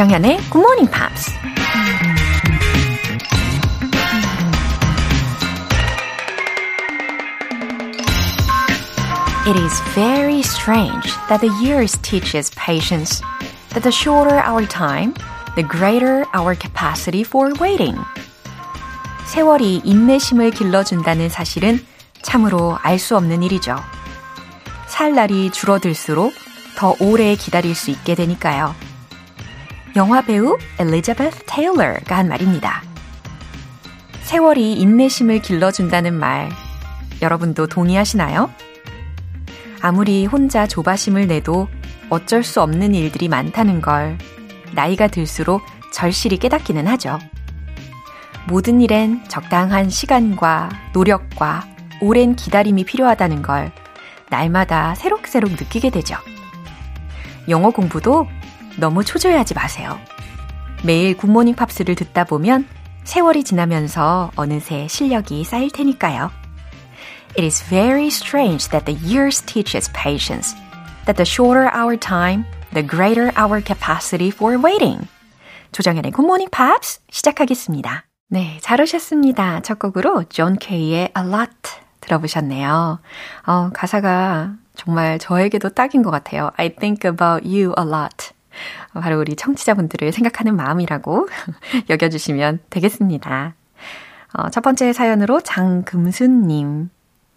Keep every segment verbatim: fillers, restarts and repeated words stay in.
조장현의 Good Morning Pops. It is very strange that the years teaches patience. That the shorter our time, the greater our capacity for waiting. 세월이 인내심을 길러준다는 사실은 참으로 알 수 없는 일이죠. 살 날이 줄어들수록 더 오래 기다릴 수 있게 되니까요. 영화배우 엘리자베스 테일러가 한 말입니다. 세월이 인내심을 길러준다는 말, 여러분도 동의하시나요? 아무리 혼자 조바심을 내도 어쩔 수 없는 일들이 많다는 걸 나이가 들수록 절실히 깨닫기는 하죠. 모든 일엔 적당한 시간과 노력과 오랜 기다림이 필요하다는 걸 날마다 새록새록 느끼게 되죠. 영어 공부도 너무 초조해하지 마세요. 매일 굿모닝 팝스를 듣다 보면 세월이 지나면서 어느새 실력이 쌓일 테니까요. It is very strange that the years teaches patience. That the shorter our time, the greater our capacity for waiting. 조정현의 굿모닝 팝스 시작하겠습니다. 네, 잘 오셨습니다. 첫 곡으로 존 케이의 A Lot 들어보셨네요. 어, 가사가 정말 저에게도 딱인 것 같아요. I think about you a lot. 바로 우리 청취자분들을 생각하는 마음이라고 여겨주시면 되겠습니다. 어, 첫 번째 사연으로 장금순님.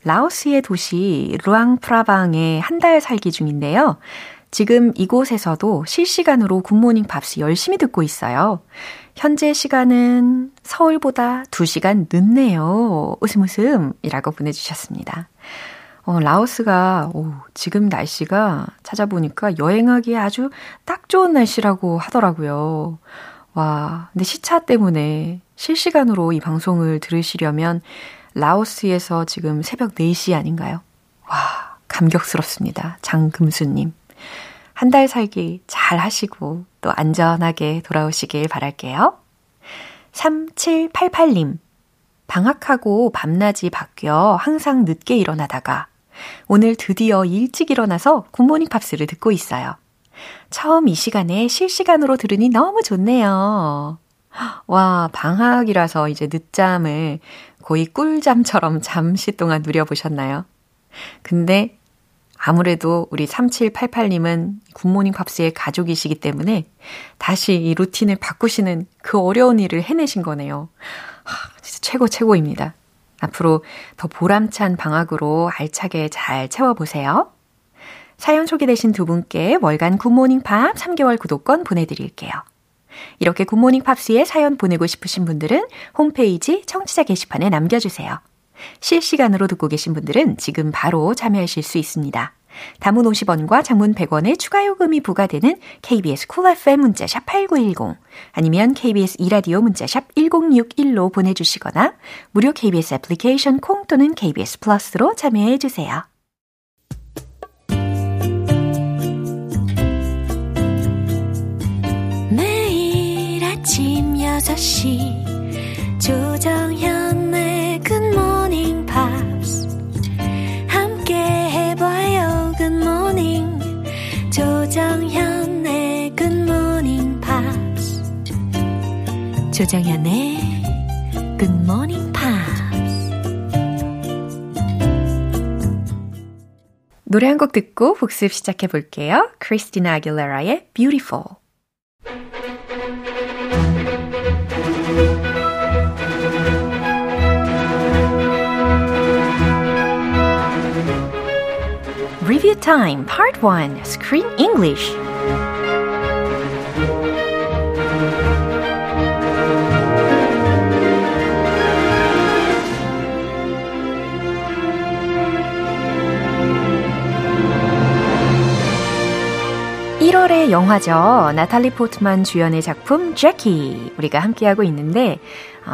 라오스의 도시 루앙프라방에 한 달 살기 중인데요. 지금 이곳에서도 실시간으로 굿모닝 팝스 열심히 듣고 있어요. 현재 시간은 서울보다 두 시간 늦네요. 웃음 웃음이라고 보내주셨습니다. 어, 라오스가 오, 지금 날씨가 찾아보니까 여행하기에 아주 딱 좋은 날씨라고 하더라고요. 와, 근데 시차 때문에 실시간으로 이 방송을 들으시려면 라오스에서 지금 새벽 네 시 아닌가요? 와, 감격스럽습니다. 장금수님. 한 달 살기 잘 하시고 또 안전하게 돌아오시길 바랄게요. 삼칠팔팔 님. 방학하고 밤낮이 바뀌어 항상 늦게 일어나다가 오늘 드디어 일찍 일어나서 굿모닝 팝스를 듣고 있어요. 처음 이 시간에 실시간으로 들으니 너무 좋네요. 와, 방학이라서 이제 늦잠을 거의 꿀잠처럼 잠시 동안 누려보셨나요? 근데 아무래도 우리 삼칠팔팔 님은 굿모닝 팝스의 가족이시기 때문에 다시 이 루틴을 바꾸시는 그 어려운 일을 해내신 거네요. 하, 진짜 최고 최고입니다. 앞으로 더 보람찬 방학으로 알차게 잘 채워보세요. 사연 소개되신 두 분께 월간 굿모닝 팝 삼 개월 구독권 보내드릴게요. 이렇게 굿모닝 팝스에 사연 보내고 싶으신 분들은 홈페이지 청취자 게시판에 남겨주세요. 실시간으로 듣고 계신 분들은 지금 바로 참여하실 수 있습니다. 단문 오십 원과 장문 백 원의 추가 요금이 부과되는 케이비에스 쿨 에프엠 문자샵 팔구일공 아니면 케이비에스 이라디오 문자샵 일공육일로 보내주시거나 무료 케이비에스 애플리케이션 콩 또는 케이비에스 플러스로 참여해주세요. 매일 아침 여섯 시 조정현의 조정현의 Good Morning Pops. 노래 한 곡 듣고 복습 시작해 볼게요. Christina Aguilera의 Beautiful. Review Time Part 일 Screen English. 일월의 영화죠. 나탈리 포트만 주연의 작품 Jackie 우리가 함께하고 있는데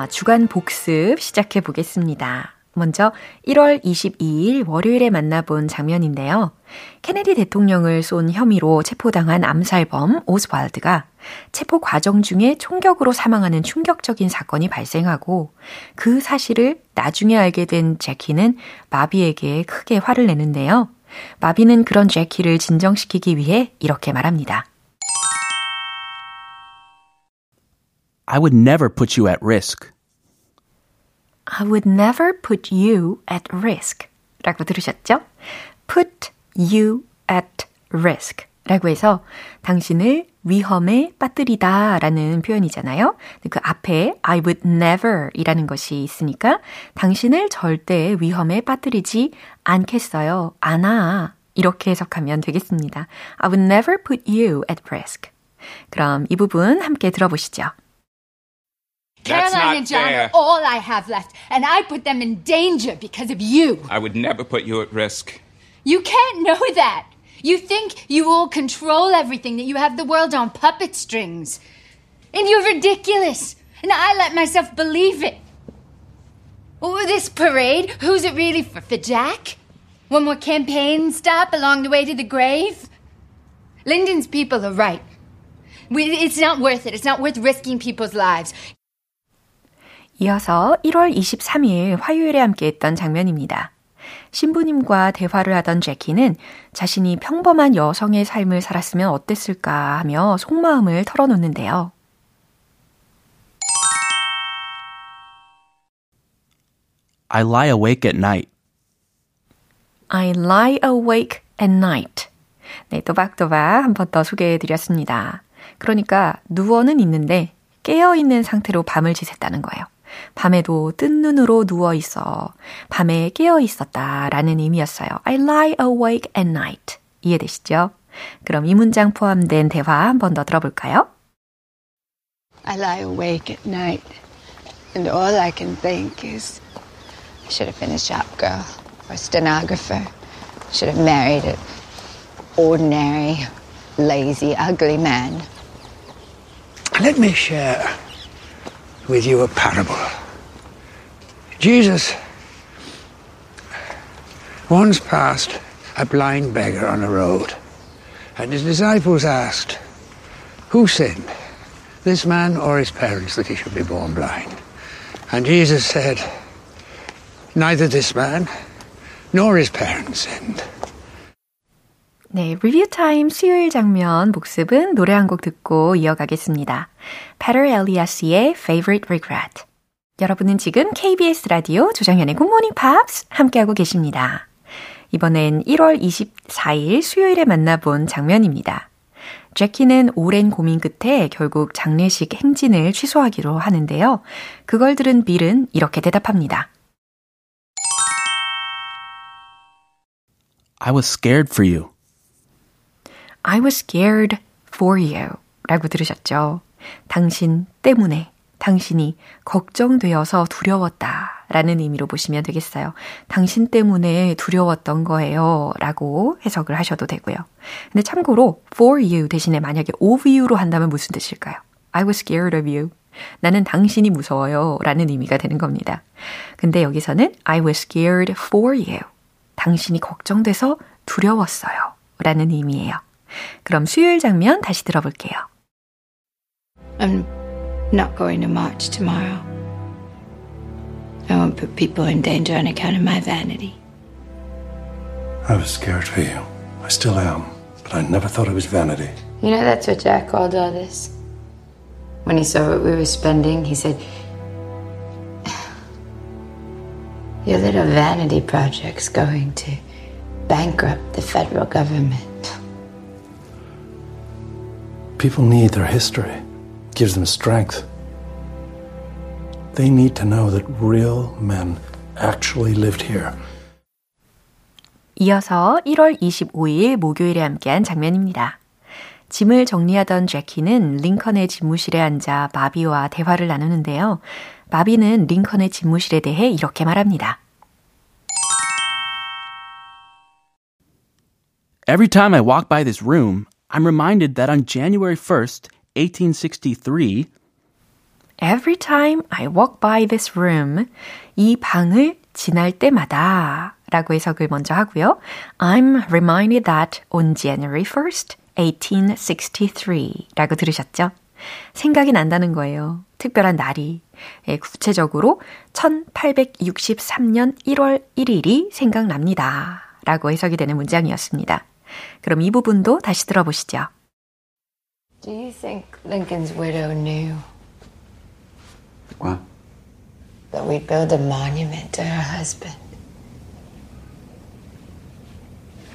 주간 복습 시작해 보겠습니다. 먼저 일월 이십이일 월요일에 만나본 장면인데요. 케네디 대통령을 쏜 혐의로 체포당한 암살범 오스왈드가 체포 과정 중에 총격으로 사망하는 충격적인 사건이 발생하고 그 사실을 나중에 알게 된 제키는 마비에게 크게 화를 내는데요. 마비는 그런 제키를 진정시키기 위해 이렇게 말합니다. I would never put you at risk. I would never put you at risk. 라고 들으셨죠? Put you at risk. 라고 해서 당신을 위험에 빠뜨리다 라는 표현이잖아요. 그 앞에 I would never 이라는 것이 있으니까 당신을 절대 위험에 빠뜨리지 않겠어요. 안아. 이렇게 해석하면 되겠습니다. I would never put you at risk. 그럼 이 부분 함께 들어보시죠. Caroline and John are all I have left, and I put them in danger because of you. I would never put you at risk. You can't know that. You think you will control everything, that you have the world on puppet strings. And you're ridiculous. And I let myself believe it. Oh, this parade, who's it really for? For Jack? One more campaign stop along the way to the grave? Lyndon's people are right. We, it's not worth it. It's not worth risking people's lives. 이어서 일월 이십삼일 화요일에 함께했던 장면입니다. 신부님과 대화를 하던 제키는 자신이 평범한 여성의 삶을 살았으면 어땠을까 하며 속마음을 털어놓는데요. I lie awake at night. I lie awake at night. 네, 또박또박 한 번 더 소개해드렸습니다. 그러니까 누워는 있는데 깨어있는 상태로 밤을 지샜다는 거예요. 밤에도 뜬 눈으로 누워있어 밤에 깨어있었다 라는 의미였어요. I lie awake at night. 이해되시죠? 그럼 이 문장 포함된 대화 한 번 더 들어볼까요? I lie awake at night and all I can think is I should have been a shopgirl or a stenographer. I should have married an ordinary, lazy, ugly man. Let me share with you a parable. Jesus once passed a blind beggar on a road, and his disciples asked, who sinned, this man or his parents, that he should be born blind? And Jesus said, neither this man nor his parents sinned. 네, 리뷰 타임 수요일 장면 복습은 노래 한 곡 듣고 이어가겠습니다. Peter Elias의 Favorite Regret. 여러분은 지금 케이비에스 라디오 조장현의 Good Morning Pops 함께하고 계십니다. 이번엔 일월 이십사일 수요일에 만나본 장면입니다. 제키는 오랜 고민 끝에 결국 장례식 행진을 취소하기로 하는데요. 그걸 들은 빌은 이렇게 대답합니다. I was scared for you. I was scared for you 라고 들으셨죠? 당신 때문에, 당신이 걱정되어서 두려웠다 라는 의미로 보시면 되겠어요. 당신 때문에 두려웠던 거예요 라고 해석을 하셔도 되고요. 근데 참고로 for you 대신에 만약에 of you로 한다면 무슨 뜻일까요? I was scared of you. 나는 당신이 무서워요 라는 의미가 되는 겁니다. 근데 여기서는 I was scared for you. 당신이 걱정돼서 두려웠어요 라는 의미예요. 그럼 수요일 장면 다시 들어볼게요. I'm not going to march tomorrow. I won't put people in danger on account of my vanity. I was scared for you. I still am. But I never thought it was vanity. You know, that's what Jack called all this. When he saw what we were spending, he said, your little vanity project's going to bankrupt the federal government. People need their history. It gives them strength. They need to know that real men actually lived here. 이어서 일월 이십오일 목요일에 함께한 장면입니다. 짐을 정리하던 제키는 링컨의 집무실에 앉아 마비와 대화를 나누는데요. 마비는 링컨의 집무실에 대해 이렇게 말합니다. Every time I walk by this room, I'm reminded that on January first, eighteen sixty-three, every time I walk by this room, 이 방을 지날 때마다 라고 해석을 먼저 하고요. I'm reminded that on January first, eighteen sixty-three 라고 들으셨죠? 생각이 난다는 거예요. 특별한 날이. 예, 구체적으로 천팔백육십삼년 일월 일일이 생각납니다. 라고 해석이 되는 문장이었습니다. 그럼 이 부분도 다시 들어보시죠. Do you think Lincoln's widow knew 가족과 That we build a monument to her husband.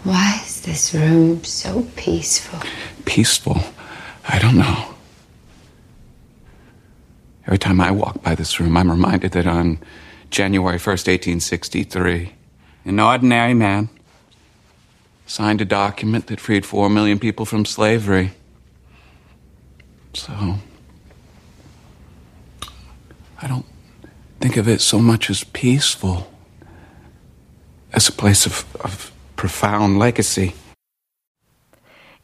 Why is this room so peaceful? Peaceful? I don't know. Every time I walk by this room, I'm reminded that on January first, eighteen sixty-three, an ordinary man signed a document that freed four million people from slavery. So, I don't think of it so much as peaceful, as a place of, of profound legacy.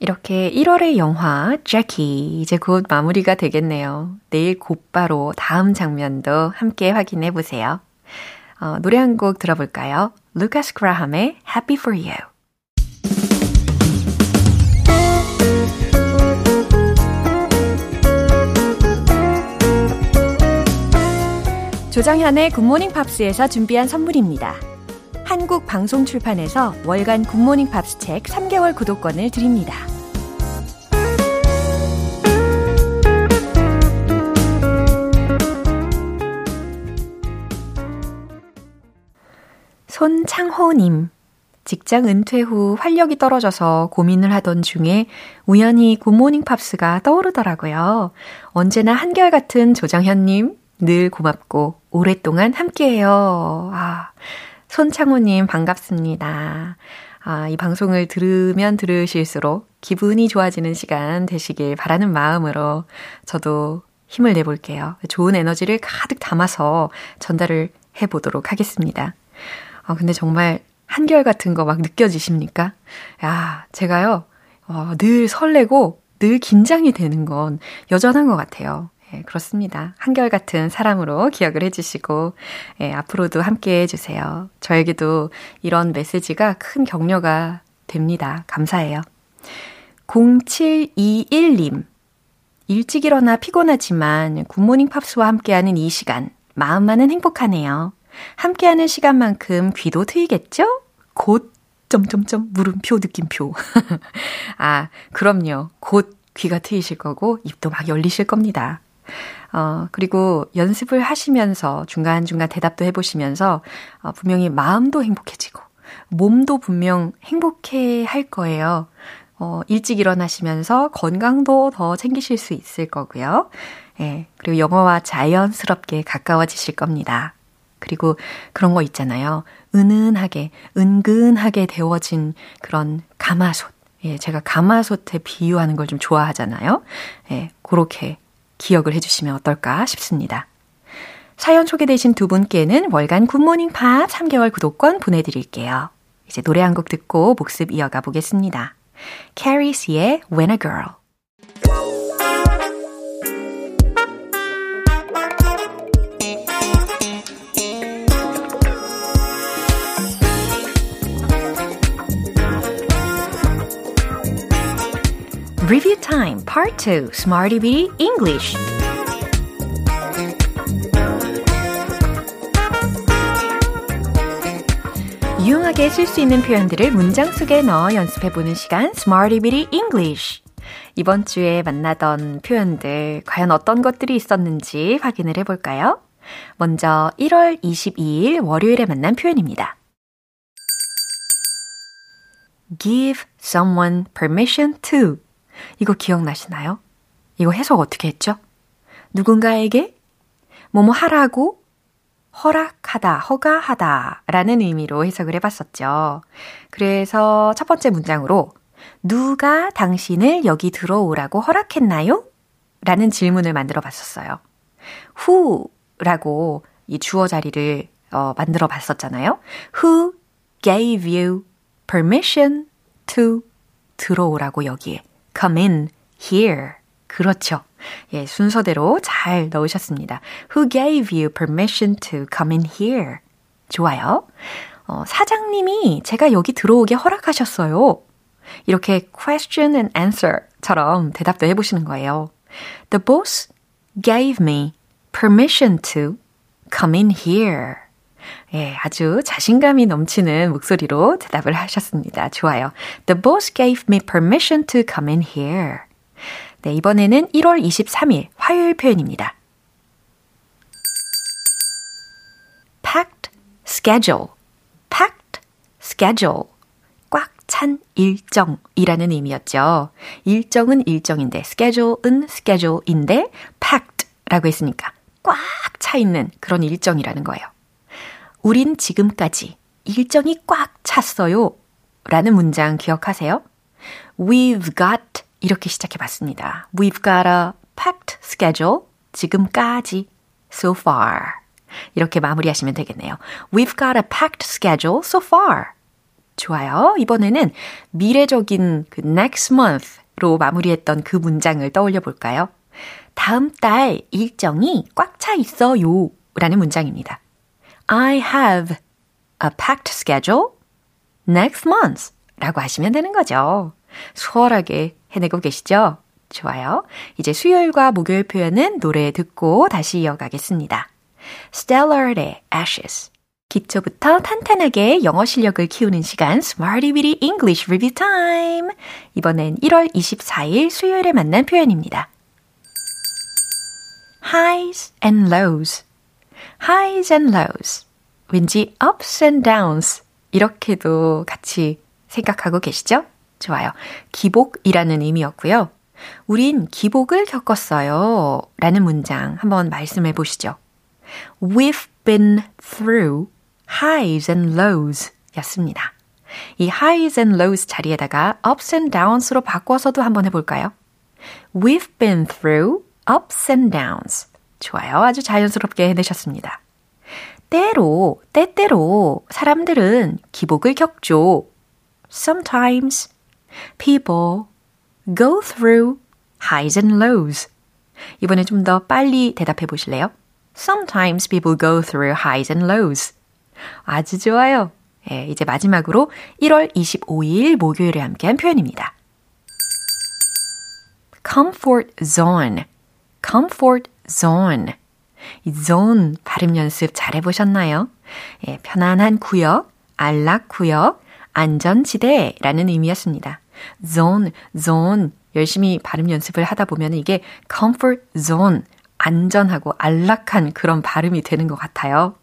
이렇게 일월의 영화 Jackie 이제 곧 마무리가 되겠네요. 내일 곧바로 다음 장면도 함께 확인해 보세요. 어, 노래 한 곡 들어볼까요? 루카스 그라함의 Happy for You. 조장현의 굿모닝 팝스에서 준비한 선물입니다. 한국 방송 출판에서 월간 굿모닝 팝스 책 삼 개월 구독권을 드립니다. 손창호님, 직장 은퇴 후 활력이 떨어져서 고민을 하던 중에 우연히 굿모닝 팝스가 떠오르더라고요. 언제나 한결같은 조장현님, 늘 고맙고 오랫동안 함께해요. 아... 손창호님 반갑습니다. 아, 이 방송을 들으면 들으실수록 기분이 좋아지는 시간 되시길 바라는 마음으로 저도 힘을 내볼게요. 좋은 에너지를 가득 담아서 전달을 해보도록 하겠습니다. 아, 근데 정말 한결같은 거 막 느껴지십니까? 야, 제가요, 어, 늘 설레고 늘 긴장이 되는 건 여전한 것 같아요. 예, 그렇습니다. 한결같은 사람으로 기억을 해주시고 예, 앞으로도 함께해 주세요. 저에게도 이런 메시지가 큰 격려가 됩니다. 감사해요. 공칠이일님, 일찍 일어나 피곤하지만 굿모닝 팝스와 함께하는 이 시간, 마음만은 행복하네요. 함께하는 시간만큼 귀도 트이겠죠? 곧 점점점 물음표 느낌표. 아, 그럼요. 곧 귀가 트이실 거고 입도 막 열리실 겁니다. 어, 그리고 연습을 하시면서 중간중간 대답도 해보시면서 어, 분명히 마음도 행복해지고 몸도 분명 행복해 할 거예요. 어, 일찍 일어나시면서 건강도 더 챙기실 수 있을 거고요. 예, 그리고 영어와 자연스럽게 가까워지실 겁니다. 그리고 그런 거 있잖아요. 은은하게, 은근하게 데워진 그런 가마솥. 예, 제가 가마솥에 비유하는 걸 좀 좋아하잖아요. 예, 그렇게 기억을 해주시면 어떨까 싶습니다. 사연 소개되신 두 분께는 월간 굿모닝 팝 삼 개월 구독권 보내드릴게요. 이제 노래 한 곡 듣고 복습 이어가 보겠습니다. Carrie C의 When a Girl. Review Time Part 투 Smarty Beauty English. 유용하게 쓸 수 있는 표현들을 문장 속에 넣어 연습해보는 시간 Smarty Beauty English. 이번 주에 만나던 표현들 과연 어떤 것들이 있었는지 확인을 해볼까요? 먼저 일월 이십이일 월요일에 만난 표현입니다. Give someone permission to. 이거 기억나시나요? 이거 해석 어떻게 했죠? 누군가에게 뭐뭐 하라고 허락하다, 허가하다 라는 의미로 해석을 해봤었죠. 그래서 첫 번째 문장으로 누가 당신을 여기 들어오라고 허락했나요? 라는 질문을 만들어 봤었어요. Who 라고 이 주어 자리를 어, 만들어 봤었잖아요. Who gave you permission to 들어오라고 여기에. Come in here. 그렇죠. 예, 순서대로 잘 넣으셨습니다. Who gave you permission to come in here? 좋아요. 어, 사장님이 제가 여기 들어오게 허락하셨어요. 이렇게 question and answer처럼 대답도 해보시는 거예요. The boss gave me permission to come in here. 예, 아주 자신감이 넘치는 목소리로 대답을 하셨습니다. 좋아요. The boss gave me permission to come in here. 네, 이번에는 일월 이십삼일 화요일 표현입니다. schedule, packed schedule, 꽉 찬 일정이라는 의미였죠. 일정은 일정인데, schedule은 schedule인데, packed라고 했으니까 꽉 차 있는 그런 일정이라는 거예요. 우린 지금까지 일정이 꽉 찼어요. 라는 문장 기억하세요? We've got 이렇게 시작해봤습니다. We've got a packed schedule. 지금까지 so far. 이렇게 마무리하시면 되겠네요. We've got a packed schedule so far. 좋아요. 이번에는 미래적인 그 next month로 마무리했던 그 문장을 떠올려 볼까요? 다음 달 일정이 꽉 차 있어요. 라는 문장입니다. I have a packed schedule next month. 라고 하시면 되는 거죠. 수월하게 해내고 계시죠? 좋아요. 이제 수요일과 목요일 표현은 노래 듣고 다시 이어가겠습니다. Stellar의 Ashes. 기초부터 탄탄하게 영어 실력을 키우는 시간 Smarty Bitty English Review Time. 이번엔 일월 이십사일 수요일에 만난 표현입니다. Highs and lows. Highs and lows. 왠지 ups and downs. 이렇게도 같이 생각하고 계시죠? 좋아요. 기복이라는 의미였고요. 우린 기복을 겪었어요. 라는 문장 한번 말씀해 보시죠. We've been through highs and lows 였습니다. 이 highs and lows 자리에다가 ups and downs로 바꿔서도 한번 해볼까요? We've been through ups and downs. 좋아요. 아주 자연스럽게 해내셨습니다. 때로, 때때로 사람들은 기복을 겪죠. Sometimes people go through highs and lows. 이번에 좀 더 빨리 대답해 보실래요? Sometimes people go through highs and lows. 아주 좋아요. 예, 이제 마지막으로 일월 이십오일 목요일에 함께한 표현입니다. Comfort zone. Comfort zone. 이 zone 발음 연습 잘 해보셨나요? 예, 편안한 구역, 안락 구역, 안전지대라는 의미였습니다. zone, zone. 열심히 발음 연습을 하다 보면 이게 comfort zone, 안전하고 안락한 그런 발음이 되는 것 같아요.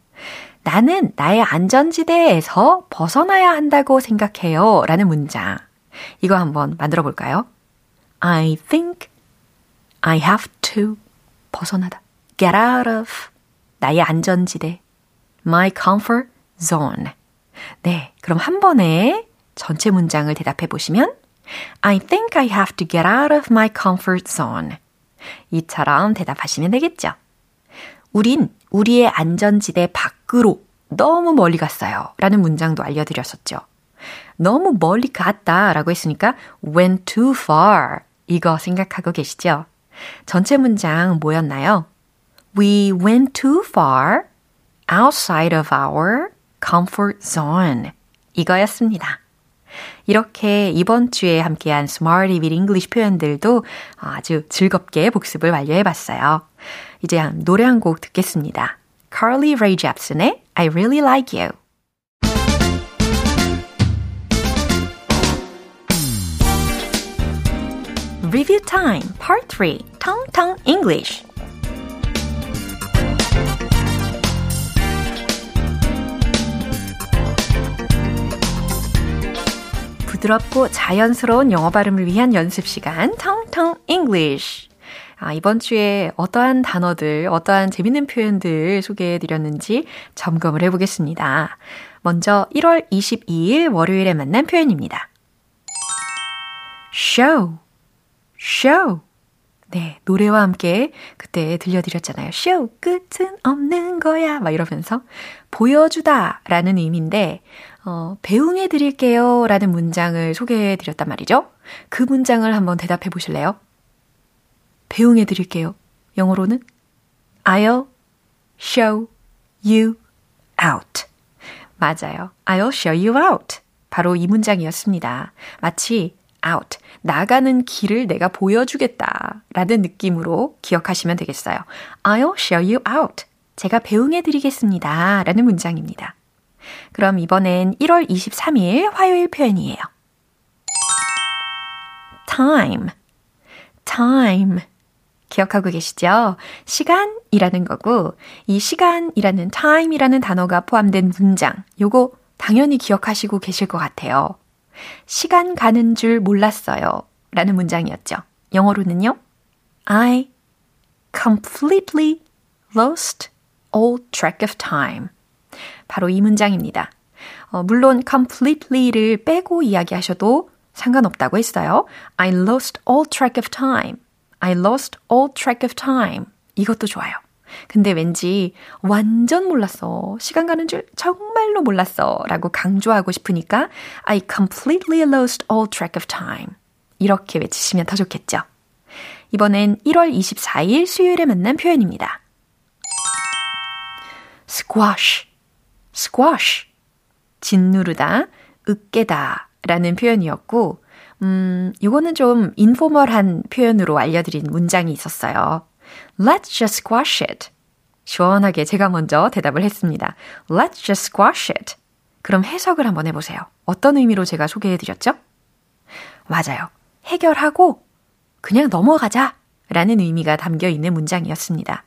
나는 나의 안전지대에서 벗어나야 한다고 생각해요. 라는 문장. 이거 한번 만들어 볼까요? I think I have to 벗어나다. Get out of 나의 안전지대. My comfort zone. 네, 그럼 한 번에 전체 문장을 대답해 보시면 I think I have to get out of my comfort zone. 이처럼 대답하시면 되겠죠. 우린 우리의 안전지대 밖으로 너무 멀리 갔어요. 라는 문장도 알려드렸었죠. 너무 멀리 갔다 라고 했으니까 went too far. 이거 생각하고 계시죠? 전체 문장 뭐였나요? We went too far outside of our comfort zone. 이거였습니다. 이렇게 이번 주에 함께한 Smarty with English 표현들도 아주 즐겁게 복습을 완료해봤어요. 이제 노래 한 곡 듣겠습니다. Carly Rae Jepsen의 I Really Like You. Review Time Part three Tong Tong English. 부드럽고 자연스러운 영어 발음을 위한 연습 시간 텅텅 English. 아, 이번 주에 어떠한 단어들, 어떠한 재밌는 표현들 소개해드렸는지 점검을 해보겠습니다. 먼저 일월 이십이일 월요일에 만난 표현입니다. Show, show. 네, 노래와 함께 그때 들려드렸잖아요. Show, 끝은 없는 거야. 막 이러면서 보여주다 라는 의미인데 어, 배웅해 드릴게요 라는 문장을 소개해 드렸단 말이죠. 그 문장을 한번 대답해 보실래요? 배웅해 드릴게요. 영어로는 I'll show you out. 맞아요. I'll show you out. 바로 이 문장이었습니다. 마치 out, 나가는 길을 내가 보여주겠다 라는 느낌으로 기억하시면 되겠어요. I'll show you out. 제가 배웅해 드리겠습니다 라는 문장입니다. 그럼 이번엔 일월 이십삼일 화요일 표현이에요. time, time. 기억하고 계시죠? 시간이라는 거고, 이 시간이라는 time이라는 단어가 포함된 문장, 요거 당연히 기억하시고 계실 것 같아요. 시간 가는 줄 몰랐어요 라는 문장이었죠. 영어로는요, I completely lost all track of time. 바로 이 문장입니다. 어, 물론 completely를 빼고 이야기하셔도 상관없다고 했어요. I lost all track of time. I lost all track of time. 이것도 좋아요. 근데 왠지 완전 몰랐어. 시간 가는 줄 정말로 몰랐어. 라고 강조하고 싶으니까 I completely lost all track of time. 이렇게 외치시면 더 좋겠죠. 이번엔 일월 이십사일 수요일에 만난 표현입니다. squash, squash. 짓누르다, 으깨다 라는 표현이었고, 음, 이거는 좀 인포멀한 표현으로 알려드린 문장이 있었어요. Let's just squash it. 시원하게 제가 먼저 대답을 했습니다. Let's just squash it. 그럼 해석을 한번 해보세요. 어떤 의미로 제가 소개해드렸죠? 맞아요. 해결하고 그냥 넘어가자 라는 의미가 담겨있는 문장이었습니다.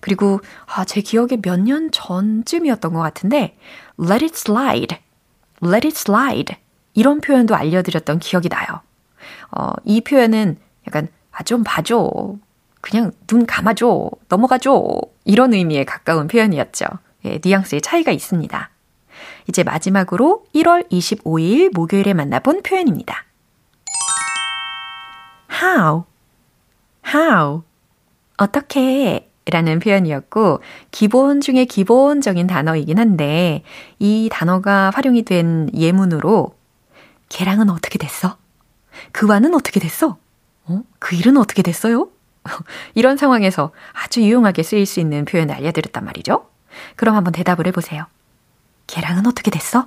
그리고 아, 제 기억에 몇 년 전쯤이었던 것 같은데 Let it slide, let it slide 이런 표현도 알려드렸던 기억이 나요. 어, 이 표현은 약간 아, 좀 봐줘, 그냥 눈 감아줘, 넘어가줘 이런 의미에 가까운 표현이었죠. 예, 뉘앙스의 차이가 있습니다. 이제 마지막으로 일월 이십오일 목요일에 만나본 표현입니다. How, how, 어떻게 라는 표현이었고, 기본 중에 기본적인 단어이긴 한데 이 단어가 활용이 된 예문으로 걔랑은 어떻게 됐어? 그와는 어떻게 됐어? 어? 그 일은 어떻게 됐어요? 이런 상황에서 아주 유용하게 쓰일 수 있는 표현을 알려드렸단 말이죠. 그럼 한번 대답을 해보세요. 걔랑은 어떻게 됐어?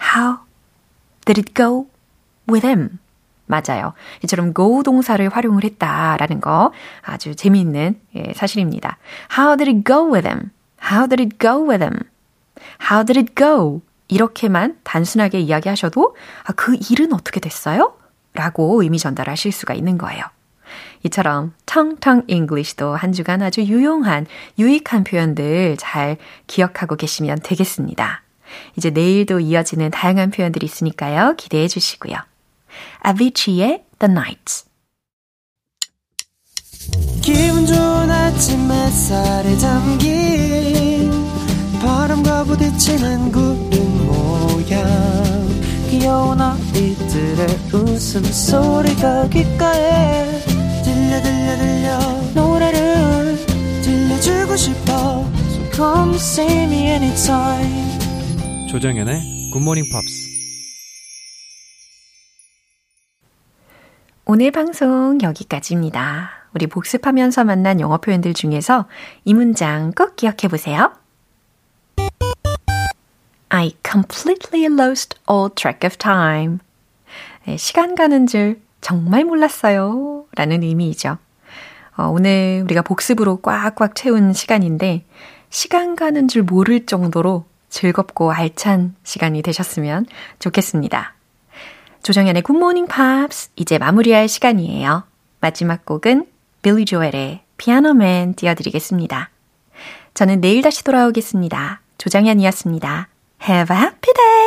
How did it go with him? 맞아요. 이처럼 go 동사를 활용을 했다라는 거 아주 재미있는 예, 사실입니다. How did it go with him? How did it go with him? How did it go? 이렇게만 단순하게 이야기하셔도 아, 그 일은 어떻게 됐어요? 라고 의미 전달하실 수가 있는 거예요. 이처럼 텅텅 잉글리시도 한 주간 아주 유용한 유익한 표현들 잘 기억하고 계시면 되겠습니다. 이제 내일도 이어지는 다양한 표현들이 있으니까요. 기대해 주시고요. Avicii의 The Night. 기분 좋은 아침 햇살에 담긴 바람과 부딪히는 구름 모양 귀여운 아이들의 웃음소리가 귓가에 들려 들려 들려 노래를 들려주고 싶어 So come see me anytime. 조정연의 굿모닝 팝스. 오늘 방송 여기까지입니다. 우리 복습하면서 만난 영어 표현들 중에서 이 문장 꼭 기억해 보세요. I completely lost all track of time. 시간 가는 줄 정말 몰랐어요. 라는 의미이죠. 어, 오늘 우리가 복습으로 꽉꽉 채운 시간인데 시간 가는 줄 모를 정도로 즐겁고 알찬 시간이 되셨으면 좋겠습니다. 조정연의 굿모닝 팝스 이제 마무리할 시간이에요. 마지막 곡은 빌리 조엘의 피아노맨 띄워드리겠습니다. 저는 내일 다시 돌아오겠습니다. 조정연이었습니다. Have a happy day!